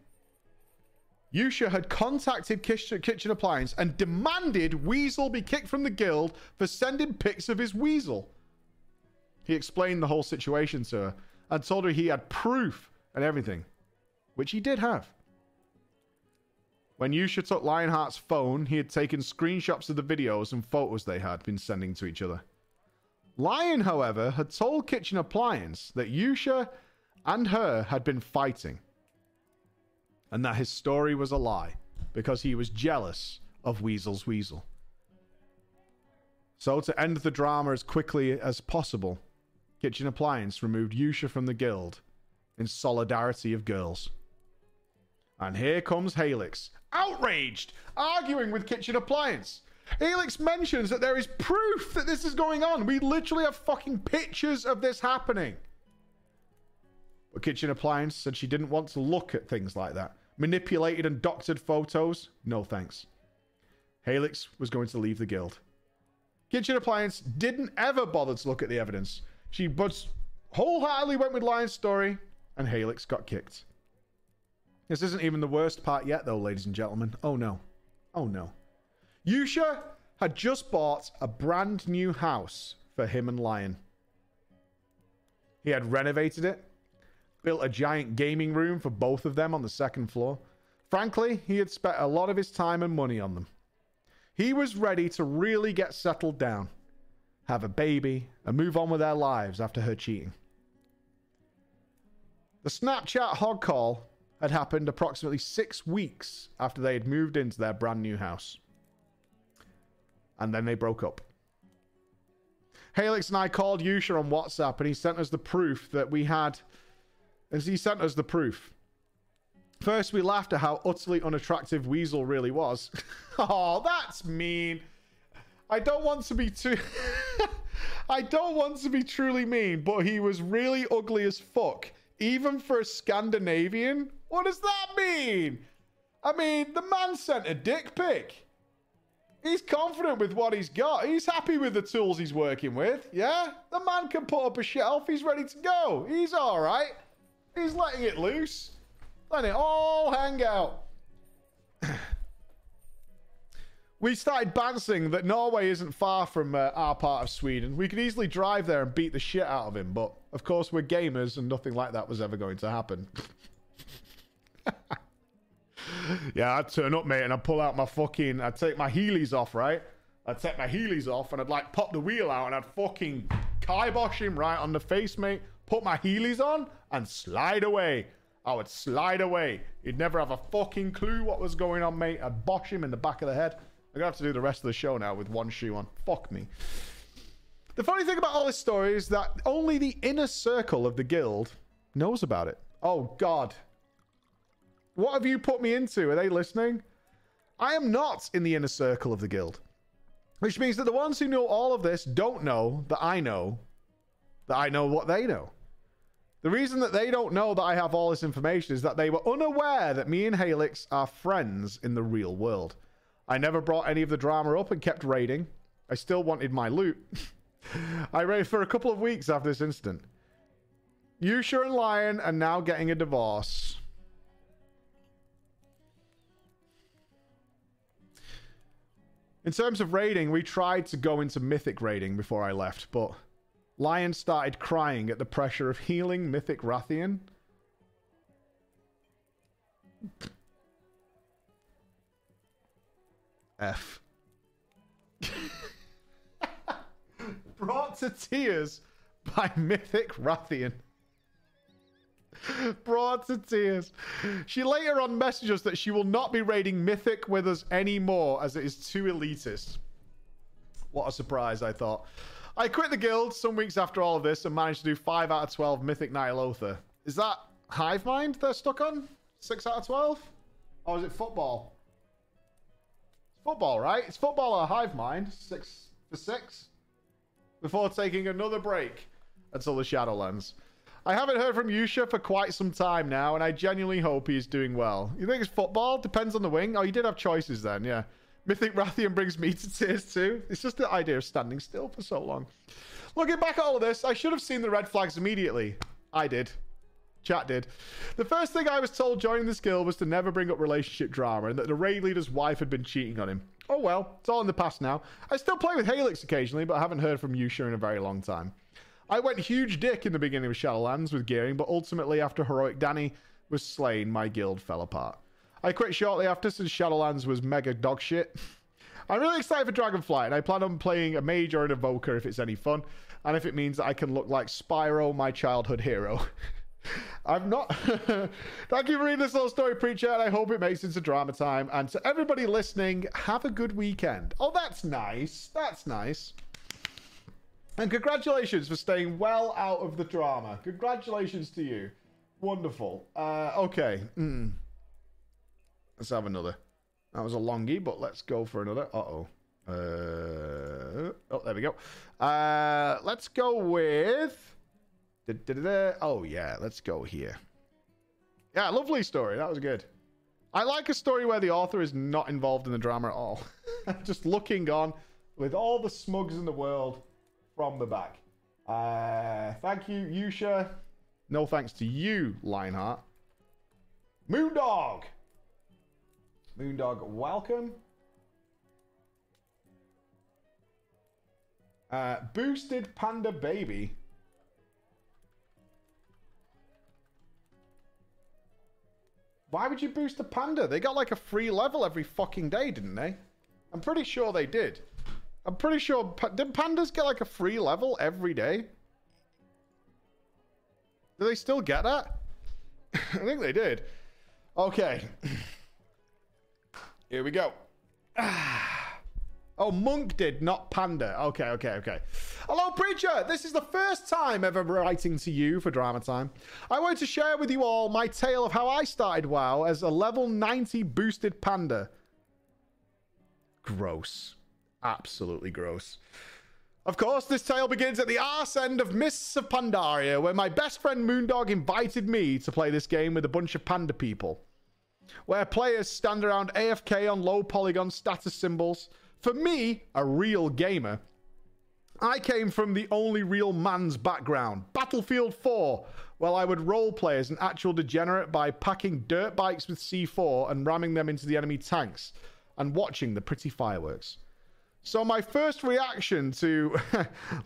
Yusha had contacted Kitchen Appliance and demanded Weasel be kicked from the guild for sending pics of his weasel. He explained the whole situation to her and told her he had proof and everything, which he did have. When Yusha took Lionheart's phone, he had taken screenshots of the videos and photos they had been sending to each other. Lion, however, had told Kitchen Appliance that Yusha and her had been fighting, and that his story was a lie because he was jealous of Weasel's weasel. So to end the drama as quickly as possible, Kitchen Appliance removed Yusha from the guild in solidarity of girls. And here comes Halix, outraged, arguing with Kitchen Appliance. Halix mentions that there is proof that this is going on. We literally have fucking pictures of this happening. But Kitchen Appliance said she didn't want to look at things like that. Manipulated and doctored photos? No thanks. Halix was going to leave the guild. Kitchen Appliance didn't ever bother to look at the evidence. She but wholeheartedly went with Lion's story, and Halix got kicked. This isn't even the worst part yet, though, ladies and gentlemen. Oh, no. Oh, no. Yusha had just bought a brand new house for him and Lion. He had renovated it, built a giant gaming room for both of them on the second floor. Frankly, he had spent a lot of his time and money on them. He was ready to really get settled down, have a baby, and move on with their lives after her cheating. The Snapchat hog call had happened approximately six weeks after they had moved into their brand new house. And then they broke up. Halix and I called Yusha on WhatsApp and he sent us the proof that we had... As he sent us the proof. First, we laughed at how utterly unattractive Weasel really was. Oh, that's mean. I don't want to be too... I don't want to be truly mean, but he was really ugly as fuck. Even for a Scandinavian? What does that mean? I mean, the man sent a dick pic. He's confident with what he's got. He's happy with the tools he's working with, yeah? The man can put up a shelf. He's ready to go. He's all right. He's letting it loose. Letting it all hang out. We started bouncing that Norway isn't far from uh, our part of Sweden. We could easily drive there and beat the shit out of him, but of course we're gamers and nothing like that was ever going to happen. Yeah, I'd turn up, mate, and I'd pull out my fucking... I'd take my Heelys off, right? I'd take my Heelys off and I'd, like, pop the wheel out and I'd fucking kibosh him right on the face, mate. Put my Heelys on and slide away. I would slide away. He'd never have a fucking clue what was going on, mate. I'd bosh him in the back of the head. I'm gonna have to do the rest of the show now with one shoe on. Fuck me. The funny thing about all this story is that only the inner circle of the guild knows about it. Oh, God. What have you put me into? Are they listening? I am not in the inner circle of the guild. Which means that the ones who know all of this don't know that I know that I know what they know. The reason that they don't know that I have all this information is that they were unaware that me and Halix are friends in the real world. I never brought any of the drama up and kept raiding. I still wanted my loot. I raided for a couple of weeks after this incident. Yusha and Lion are now getting a divorce. In terms of raiding, we tried to go into mythic raiding before I left, but... Lion started crying at the pressure of healing Mythic Rathian. F. Brought to tears by Mythic Rathian. Brought to tears. She later on messaged us that she will not be raiding Mythic with us anymore as it is too elitist. What a surprise, I thought. I quit the guild some weeks after all of this and managed to do five out of twelve Mythic Nihilotha. Is that Hive Mind they're stuck on? six out of twelve? Or is it football? It's football, right? It's football or Hive Mind. six for six. Before taking another break until the Shadowlands. I haven't heard from Yusha for quite some time now, and I genuinely hope he's doing well. You think it's football? Depends on the wing. Oh, you did have choices then, yeah. Mythic Rathian brings me to tears too. It's just the idea of standing still for so long. Looking back at all of this, I should have seen the red flags immediately. I did. Chat did. The first thing I was told joining this guild was to never bring up relationship drama and that the raid leader's wife had been cheating on him. Oh well, it's all in the past now. I still play with Halix occasionally, but I haven't heard from Yusha in a very long time. I went huge dick in the beginning of Shadowlands with Gearing, but ultimately after Heroic Danny was slain, my guild fell apart. I quit shortly after since Shadowlands was mega dog shit. I'm really excited for Dragonflight, and I plan on playing a mage or an evoker if it's any fun, and if it means that I can look like Spyro, my childhood hero. I'm not... Thank you for reading this little story, Preacher, and I hope it makes it to drama time. And to everybody listening, have a good weekend. Oh, that's nice. That's nice. And congratulations for staying well out of the drama. Congratulations to you. Wonderful. Uh, okay. Mm. Let's have another. That was a longie, but let's go for another. Uh-oh. Uh, oh, there we go. Uh, let's go with... Da, da, da, da. Oh, yeah. Let's go here. Yeah, lovely story. That was good. I like a story where the author is not involved in the drama at all. Just looking on with all the smugs in the world from the back. Uh, thank you, Yusha. No thanks to you, Lionheart. Moondog! Moondog, welcome. Uh, boosted Panda Baby. Why would you boost a panda? They got like a free level every fucking day, didn't they? I'm pretty sure they did. I'm pretty sure... Pa- did pandas get like a free level every day? Do they still get that? I think they did. Okay. Here we go. Ah. Oh, Monk did, not Panda. Okay, okay, okay. Hello, Preacher. This is the first time ever writing to you for Drama Time. I want to share with you all my tale of how I started WoW as a level ninety boosted panda. Gross. Absolutely gross. Of course, this tale begins at the arse end of Mists of Pandaria, where my best friend Moondog invited me to play this game with a bunch of panda people, where players stand around A F K on low polygon status symbols. For me, a real gamer, I came from the only real man's background, Battlefield four, where I would roleplay as an actual degenerate by packing dirt bikes with C four and ramming them into the enemy tanks. and watching the pretty fireworks. So my first reaction to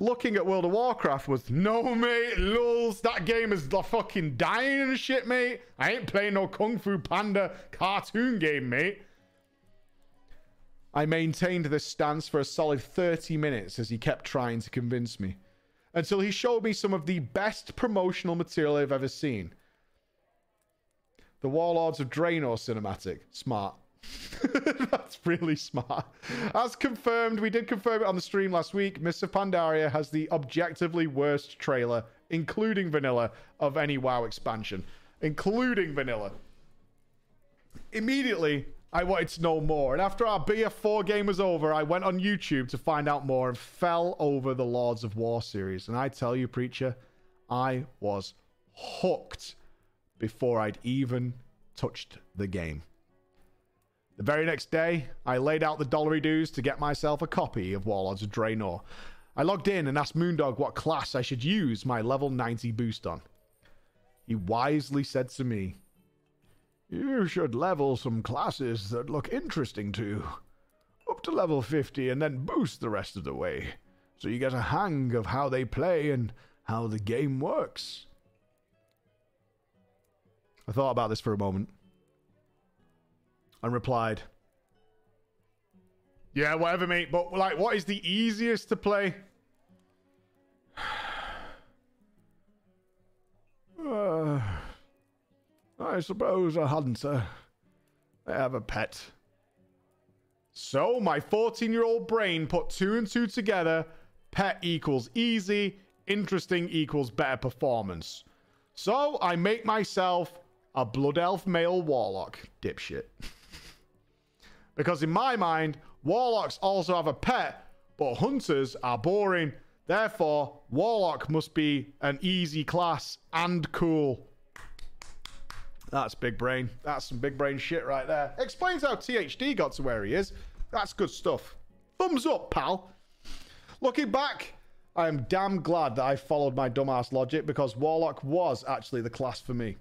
looking at World of Warcraft was, no, mate, lulz, that game is the fucking dying and shit, mate. I ain't playing no Kung Fu Panda cartoon game, mate. I maintained this stance for a solid thirty minutes as he kept trying to convince me, until he showed me some of the best promotional material I've ever seen. The Warlords of Draenor cinematic. Smart. That's really smart. As confirmed, we did confirm it on the stream last week, Mists of Pandaria has the objectively worst trailer, including vanilla, of any WoW expansion. Including vanilla. Immediately, I wanted to know more, and after our B F four game was over, I went on YouTube to find out more and fell over the Lords of War series. And I tell you, Preacher, I was hooked before I'd even touched the game. The very next day, I laid out the dollary dues to get myself a copy of Warlords of Draenor. I logged in and asked Moondog what class I should use my level ninety boost on. He wisely said to me, "You should level some classes that look interesting to you, up to level fifty, and then boost the rest of the way, so you get a hang of how they play and how the game works." I thought about this for a moment and replied, "Yeah, whatever, mate, but, like, what is the easiest to play?" uh, I suppose a hunter. They have a pet. So my fourteen-year-old brain put two and two together. Pet equals easy, interesting equals better performance. So I make myself a blood elf male warlock, dipshit. Because in my mind, warlocks also have a pet, but hunters are boring. Therefore, warlock must be an easy class and cool. That's big brain. That's some big brain shit right there. Explains how T H D got to where he is. That's good stuff. Thumbs up, pal. Looking back, I am damn glad that I followed my dumbass logic, because warlock was actually the class for me.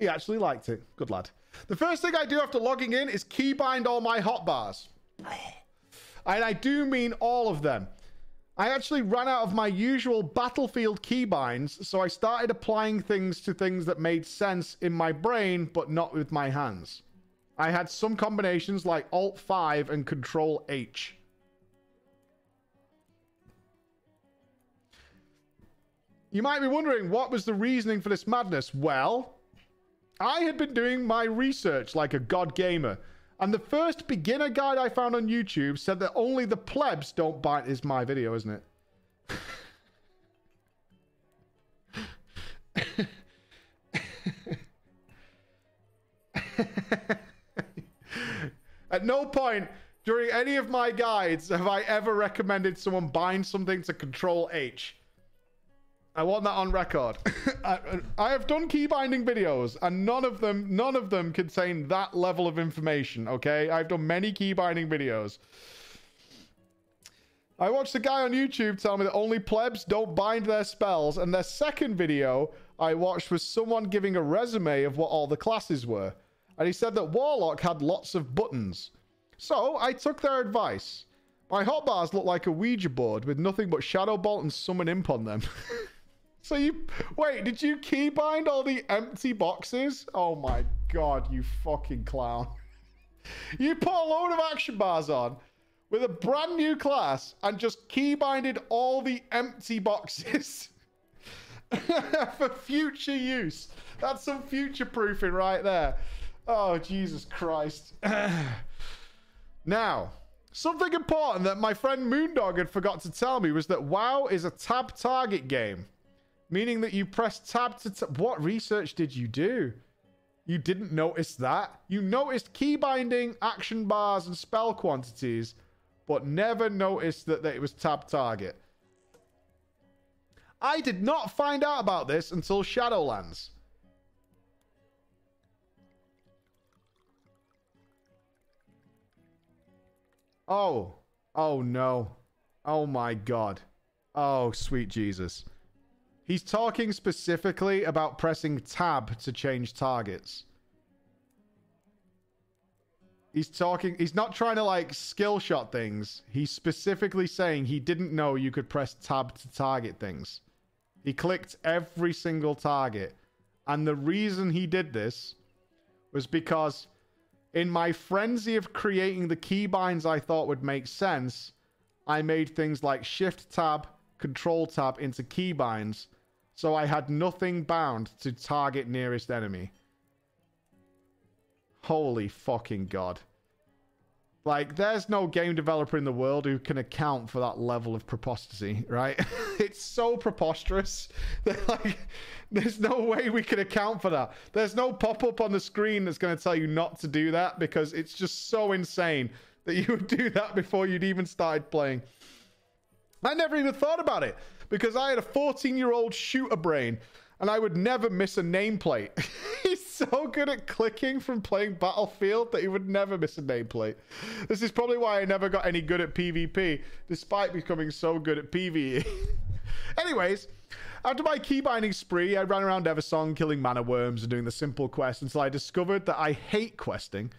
He actually liked it. Good lad. The first thing I do after logging in is keybind all my hotbars. And I do mean all of them. I actually ran out of my usual Battlefield keybinds, so I started applying things to things that made sense in my brain, but not with my hands. I had some combinations like alt five and control H. You might be wondering, what was the reasoning for this madness? Well, I had been doing my research like a god gamer, and the first beginner guide I found on YouTube said that only the plebs don't bite. Is my video, isn't it? At no point during any of my guides have I ever recommended someone bind something to control H. I want that on record. I, I have done keybinding videos, and none of them, none of them contain that level of information, okay? I've done many keybinding videos. I watched a guy on YouTube tell me that only plebs don't bind their spells, and their second video I watched was someone giving a resume of what all the classes were. And he said that warlock had lots of buttons. So I took their advice. My hotbars look like a Ouija board with nothing but Shadow Bolt and Summon Imp on them. So you... Wait, did you keybind all the empty boxes? Oh my god, you fucking clown. You put a load of action bars on with a brand new class and just keybinded all the empty boxes for future use. That's some future proofing right there. Oh, Jesus Christ. Now, something important that my friend Moondog had forgot to tell me was that WoW is a tab target game. Meaning that you press tab to... T what research did you do? You didn't notice that? You noticed keybinding, action bars, and spell quantities, but never noticed that, that it was tab target. I did not find out about this until Shadowlands. Oh. Oh, no. Oh, my God. Oh, sweet Jesus. He's talking specifically about pressing tab to change targets. He's talking, he's not trying to like skill shot things. He's specifically saying he didn't know you could press tab to target things. He clicked every single target. And the reason he did this was because in my frenzy of creating the keybinds I thought would make sense, I made things like shift tab, control tab into keybinds. So I had nothing bound to target nearest enemy. Holy fucking God. Like, there's no game developer in the world who can account for that level of preposterity, right? It's so preposterous that, like, there's no way we can account for that. There's no pop-up on the screen that's going to tell you not to do that because it's just so insane that you would do that before you'd even started playing. I never even thought about it because I had a fourteen-year-old shooter brain and I would never miss a nameplate. He's so good at clicking from playing Battlefield that he would never miss a nameplate. This is probably why I never got any good at PvP, despite becoming so good at PvE. Anyways, after my keybinding spree, I ran around Eversong killing mana worms and doing the simple quest until I discovered that I hate questing.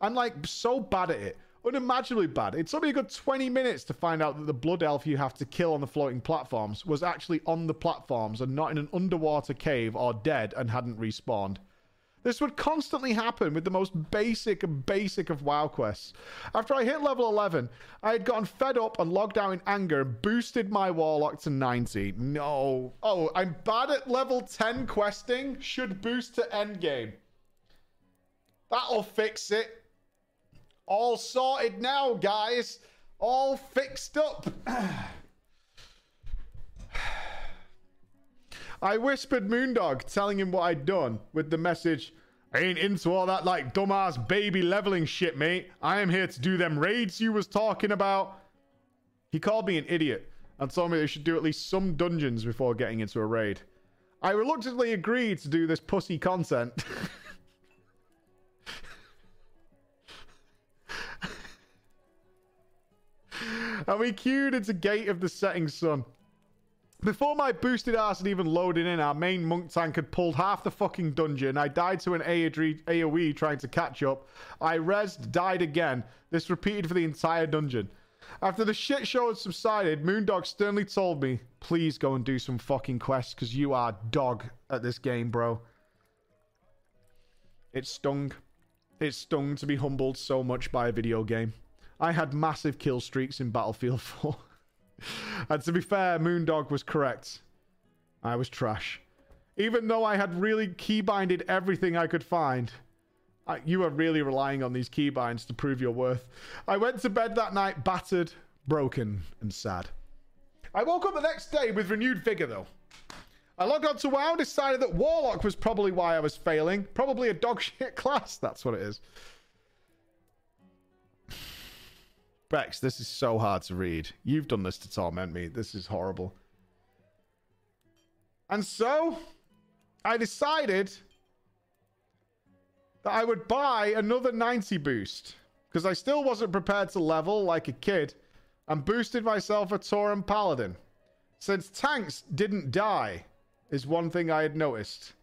I'm like so bad at it. Unimaginably bad. It took me a good twenty minutes to find out that the blood elf you have to kill on the floating platforms was actually on the platforms and not in an underwater cave or dead and hadn't respawned. This would constantly happen with the most basic and basic of WoW quests. After I hit level eleven, I had gotten fed up and logged out in anger and boosted my warlock to ninety. No. Oh, I'm bad at level ten questing. Should boost to endgame. That'll fix it. All sorted now, guys. All fixed up. I whispered Moondog, telling him what I'd done, with the message, I ain't into all that, like, dumbass baby leveling shit, mate. I am here to do them raids you was talking about. He called me an idiot and told me they should do at least some dungeons before getting into a raid. I reluctantly agreed to do this pussy content. And we queued into Gate of the Setting Sun. Before my boosted ass had even loaded in, our main monk tank had pulled half the fucking dungeon. I died to an AoE trying to catch up. I rezzed, died again. This repeated for the entire dungeon. After the shit show had subsided, Moondog sternly told me, please go and do some fucking quests, because you are dog at this game, bro. It stung. It stung to be humbled so much by a video game. I had massive kill streaks in Battlefield four. And to be fair, Moondog was correct. I was trash. Even though I had really keybinded everything I could find. I, you are really relying on these keybinds to prove your worth. I went to bed that night battered, broken, and sad. I woke up the next day with renewed vigor, though. I logged on to WoW, decided that Warlock was probably why I was failing. Probably a dog shit class, that's what it is. Rex, this is so hard to read. You've done this to torment me. This is horrible. And so, I decided that I would buy another ninety boost. Because I still wasn't prepared to level like a kid. And boosted myself a Tauren Paladin. Since tanks didn't die, is one thing I had noticed.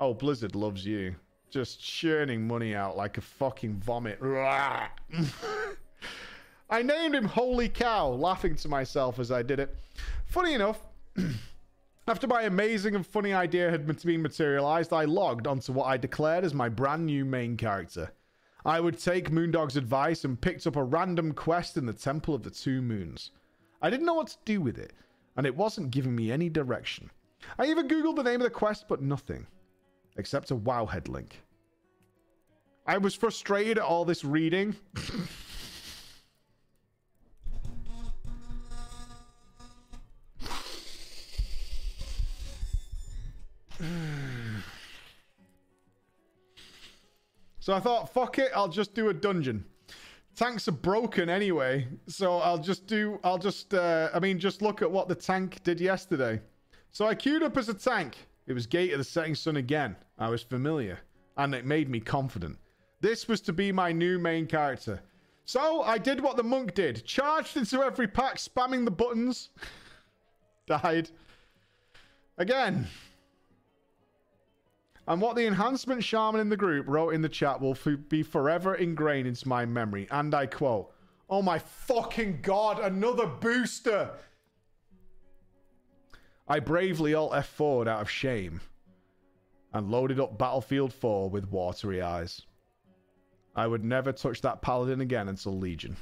Oh, Blizzard loves you. Just churning money out like a fucking vomit. I named him Holy Cow, laughing to myself as I did it. Funny enough, after my amazing and funny idea had been materialized, I logged onto what I declared as my brand new main character. I would take Moondog's advice and picked up a random quest in the Temple of the Two Moons. I didn't know what to do with it, and it wasn't giving me any direction. I even googled the name of the quest, but nothing. Except a Wowhead link. I was frustrated at all this reading. So I thought, fuck it, I'll just do a dungeon. Tanks are broken anyway, so I'll just do, I'll just, uh, I mean, just look at what the tank did yesterday. So I queued up as a tank. It was Gate of the Setting Sun again. I was familiar, and it made me confident. This was to be my new main character. So, I did what the monk did. Charged into every pack, spamming the buttons. Died. Again. And what the enhancement shaman in the group wrote in the chat will f be forever ingrained into my memory. And I quote, oh my fucking god, another booster! I bravely alt F four'd out of shame and loaded up Battlefield four with watery eyes. I would never touch that paladin again until Legion.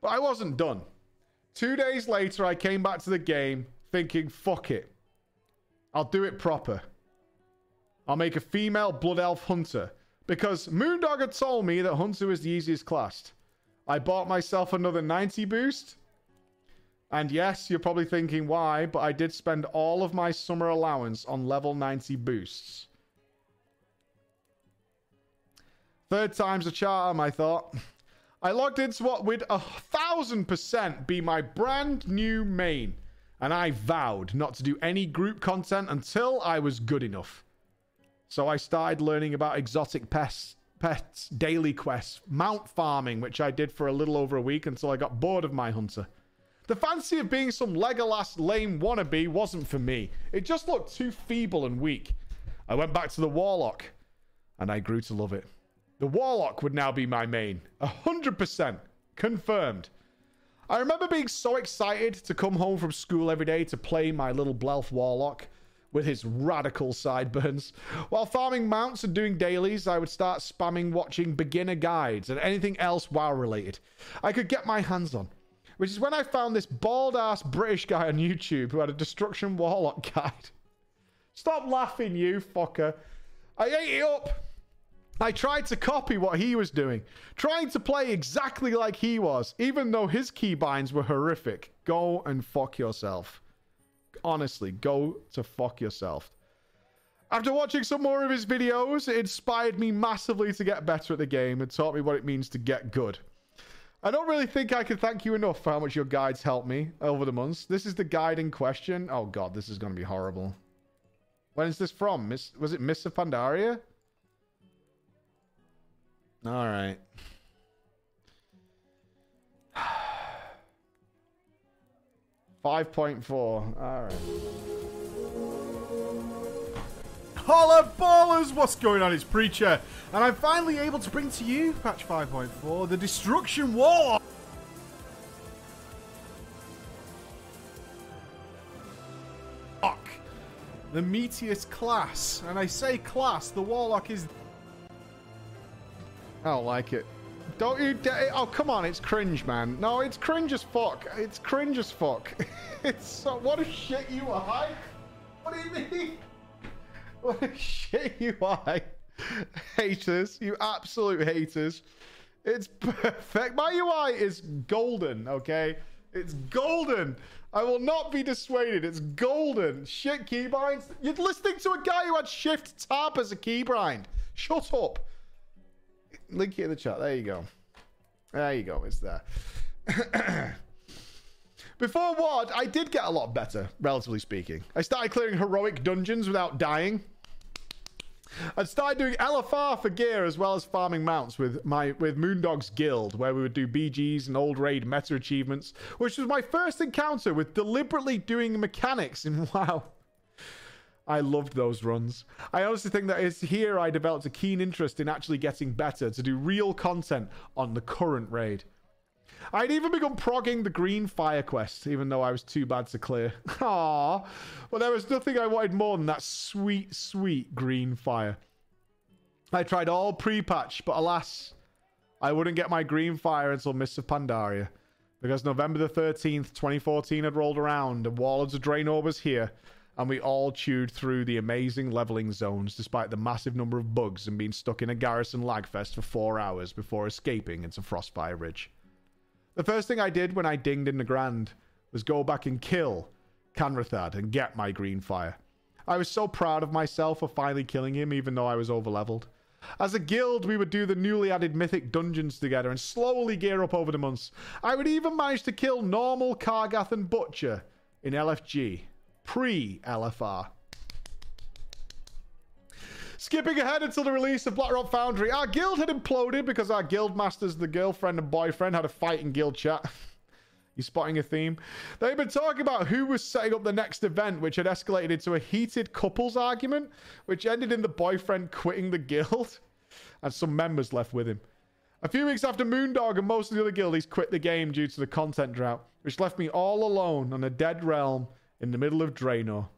But I wasn't done. Two days later, I came back to the game thinking, fuck it. I'll do it proper. I'll make a female blood elf hunter. Because Moondog had told me that hunter was the easiest class. I bought myself another ninety boost. And yes, you're probably thinking why, but I did spend all of my summer allowance on level ninety boosts. Third time's a charm, I thought. I logged into what would a thousand percent be my brand new main. And I vowed not to do any group content until I was good enough. So I started learning about exotic pests, pets, daily quests, mount farming, which I did for a little over a week until I got bored of my hunter. The fancy of being some Legolas lame wannabe wasn't for me. It just looked too feeble and weak. I went back to the warlock, and I grew to love it. The warlock would now be my main. one hundred percent. Confirmed. I remember being so excited to come home from school every day to play my little Blelf Warlock with his radical sideburns. While farming mounts and doing dailies, I would start spamming watching beginner guides and anything else WoW related I could get my hands on. Which is when I found this bald-ass British guy on YouTube who had a Destruction Warlock guide. Stop laughing, you fucker. I ate it up. I tried to copy what he was doing, trying to play exactly like he was, even though his keybinds were horrific. Go and fuck yourself. Honestly, go to fuck yourself. After watching some more of his videos, it inspired me massively to get better at the game and taught me what it means to get good. I don't really think I can thank you enough for how much your guides helped me over the months. This is the guide in question. Oh god, this is going to be horrible. When is this from? Miss, was it Mists of Pandaria? All right. five point four. All right. Holla ballers! What's going on? It's Preacher. And I'm finally able to bring to you, patch five point four, the Destruction Warlock. The meatiest class. And I say class, the Warlock is... I don't like it. Don't you dare. Oh, come on. It's cringe, man. No, it's cringe as fuck. It's cringe as fuck. It's so... What a shit you are, Hype. What do you mean? What a shit you are, Hype. Haters. You absolute haters. It's perfect. My U I is golden, okay? It's golden. I will not be dissuaded. It's golden. Shit keybinds. You're listening to a guy who had Shift-Tab as a keybind. Shut up. Link it in the chat. There you go. There you go. It's there. Before WoD, I did get a lot better, relatively speaking. I started clearing heroic dungeons without dying. I started doing L F R for gear as well as farming mounts with my with Moondog's Guild, where we would do B Gs and old raid meta achievements, which was my first encounter with deliberately doing mechanics in WoW. I loved those runs. I honestly think that it's here I developed a keen interest in actually getting better to do real content on the current raid. I'd even begun progging the green fire quest, even though I was too bad to clear. Aww. But there was nothing I wanted more than that sweet, sweet green fire. I tried all pre-patch, but alas, I wouldn't get my green fire until Mists of Pandaria. Because November the thirteenth, twenty fourteen had rolled around and Warlords of Draenor was here. And we all chewed through the amazing leveling zones despite the massive number of bugs and being stuck in a garrison lagfest for four hours before escaping into Frostfire Ridge. The first thing I did when I dinged in the Grand was go back and kill Canrathad and get my green fire. I was so proud of myself for finally killing him even though I was overleveled. As a guild, we would do the newly added mythic dungeons together and slowly gear up over the months. I would even manage to kill normal Kargath and Butcher in L F G. Pre-L F R. Skipping ahead until the release of Blackrock Foundry, our guild had imploded because our guild masters, the girlfriend and boyfriend, had a fight in guild chat. You spotting a theme? They've been talking about who was setting up the next event, which had escalated into a heated couples argument, which ended in the boyfriend quitting the guild and some members left with him. A few weeks after Moondog and most of the other guildies quit the game due to the content drought, which left me all alone on a dead realm in the middle of Draenor.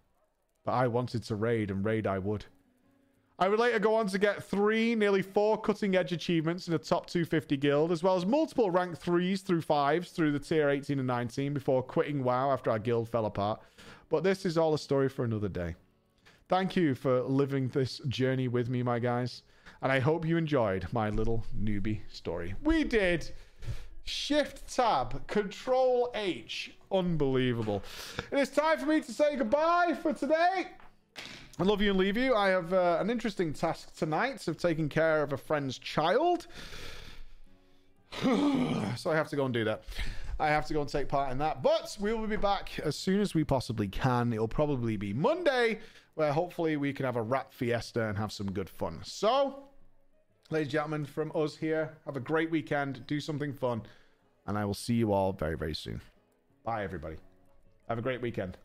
But I wanted to raid, and raid I would. I would later go on to get three, nearly four cutting-edge achievements in the top two fifty guild, as well as multiple rank threes through fives through the tier eighteen and nineteen before quitting WoW after our guild fell apart. But this is all a story for another day. Thank you for living this journey with me, my guys. And I hope you enjoyed my little newbie story. We did! Shift-Tab, Control-H. Unbelievable. It is time for me to say goodbye for today. I love you and leave you. I have uh, an interesting task tonight of taking care of a friend's child. So I have to go and do that. I have to go and take part in that. But we will be back as soon as we possibly can. It'll probably be Monday, where hopefully we can have a rap fiesta and have some good fun. So, ladies and gentlemen, from us here, have a great weekend. Do something fun. And I will see you all very, very soon. Bye, everybody. Have a great weekend.